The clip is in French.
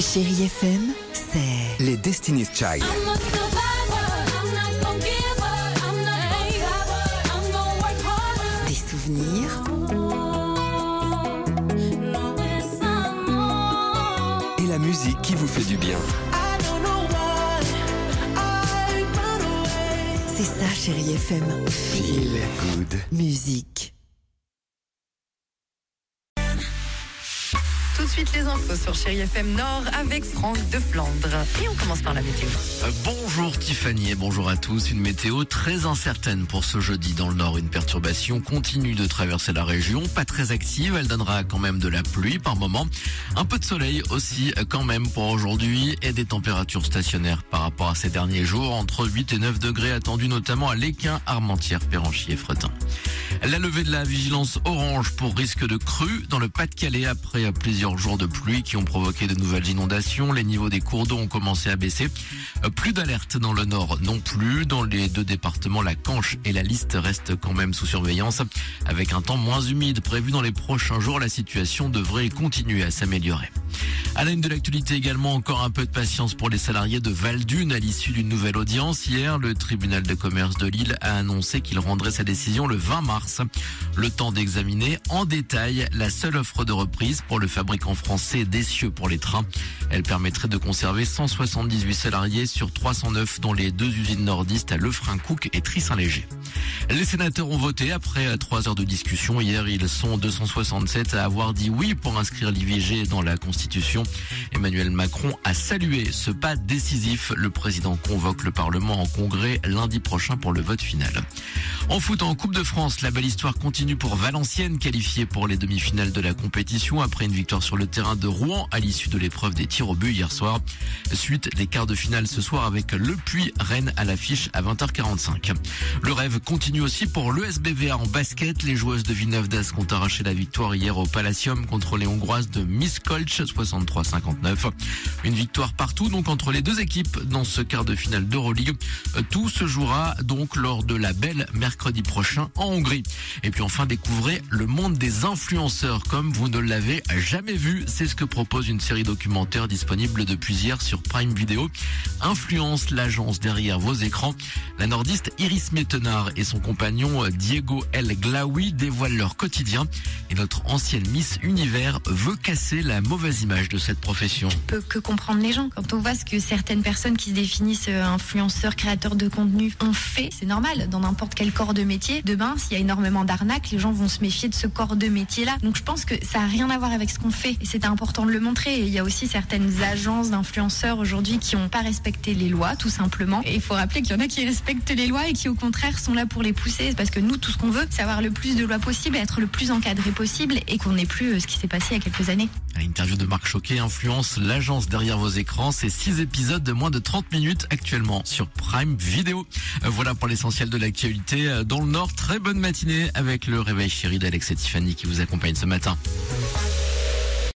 Chérie FM, c'est les Destiny's Child. Des souvenirs. Et la musique qui vous fait du bien. C'est ça, Chérie FM. Feel good. Musique. Tout de suite, les infos sur Chérie FM Nord avec Franck de Flandre. Et on commence par la météo. Bonjour Tiffany et bonjour à tous. Une météo très incertaine pour ce jeudi dans le Nord. Une perturbation continue de traverser la région, pas très active. Elle donnera quand même de la pluie par moment. Un peu de soleil aussi quand même pour aujourd'hui et des températures stationnaires par rapport à ces derniers jours. Entre 8 et 9 degrés attendus notamment à Lesquin, Armentières, Pérenchies et Fretin. La levée de la vigilance orange pour risque de crue dans le Pas-de-Calais après plusieurs jours de pluie qui ont provoqué de nouvelles inondations. Les niveaux des cours d'eau ont commencé à baisser. Plus d'alerte dans le nord non plus. Dans les deux départements, la Canche et la Liste restent quand même sous surveillance. Avec un temps moins humide prévu dans les prochains jours, la situation devrait continuer à s'améliorer. À la une de l'actualité également, encore un peu de patience pour les salariés de Valdunes à l'issue d'une nouvelle audience. Hier, le tribunal de commerce de Lille a annoncé qu'il rendrait sa décision le 20 mars. Le temps d'examiner en détail la seule offre de reprise pour le fabricant français d'essieux pour les trains. Elle permettrait de conserver 178 salariés sur 309 dans les deux usines nordistes à Leffrinckoucke et Trith-Saint-Léger. Les sénateurs ont voté après 3 heures de discussion. Hier, ils sont 267 à avoir dit oui pour inscrire l'IVG dans la Constitution. Emmanuel Macron a salué ce pas décisif. Le président convoque le Parlement en congrès lundi prochain pour le vote final. En foot, en Coupe de France, la belle histoire continue pour Valenciennes, qualifiée pour les demi-finales de la compétition après une victoire sur le terrain de Rouen à l'issue de l'épreuve des tirs au but hier soir. Suite des quarts de finale ce soir avec le Puy, Rennes à l'affiche à 20h45. Le rêve continue aussi pour l'ESBVA en basket. Les joueuses de Villeneuve-d'Ascq ont arraché la victoire hier au Palacium contre les Hongroises de Miskolc 63-59. Une victoire partout donc entre les deux équipes dans ce quart de finale d'Euroleague. Tout se jouera donc lors de la belle mercredi prochain en Hongrie. Et puis enfin, découvrez le monde des influenceurs comme vous ne l'avez jamais vu. C'est ce que propose une série documentaire disponible depuis hier sur Prime Video. Influence, l'agence derrière vos écrans. La nordiste Iris Mettenard et son compagnon Diego El Glaoui dévoilent leur quotidien. Et notre ancienne Miss Univers veut casser la mauvaise image de cette profession. Je peux que comprendre les gens. Quand on voit ce que certaines personnes qui se définissent influenceurs, créateurs de contenu ont fait, c'est normal. Dans n'importe quel corps de métier, demain, s'il y a énormément d'arnaques, les gens vont se méfier de ce corps de métier-là. Donc je pense que ça n'a rien à voir avec ce qu'on fait. Et c'est important de le montrer. Et il y a aussi certaines agences d'influenceurs aujourd'hui qui n'ont pas respecté les lois, tout simplement. Et il faut rappeler qu'il y en a qui respectent les lois et qui, au contraire, sont là pour les pousser. Parce que nous, tout ce qu'on veut, c'est avoir le plus de lois possible, être le plus encadré possible et qu'on n'ait plus ce qui s'est passé il y a quelques années. L'interview de Marc Choquet, Influence, l'agence derrière vos écrans. C'est 6 épisodes de moins de 30 minutes actuellement sur Prime Video. Voilà pour l'essentiel de l'actualité dans le Nord. Très bonne matinée avec le réveil chéri d'Alex et Tiffany qui vous accompagne ce matin.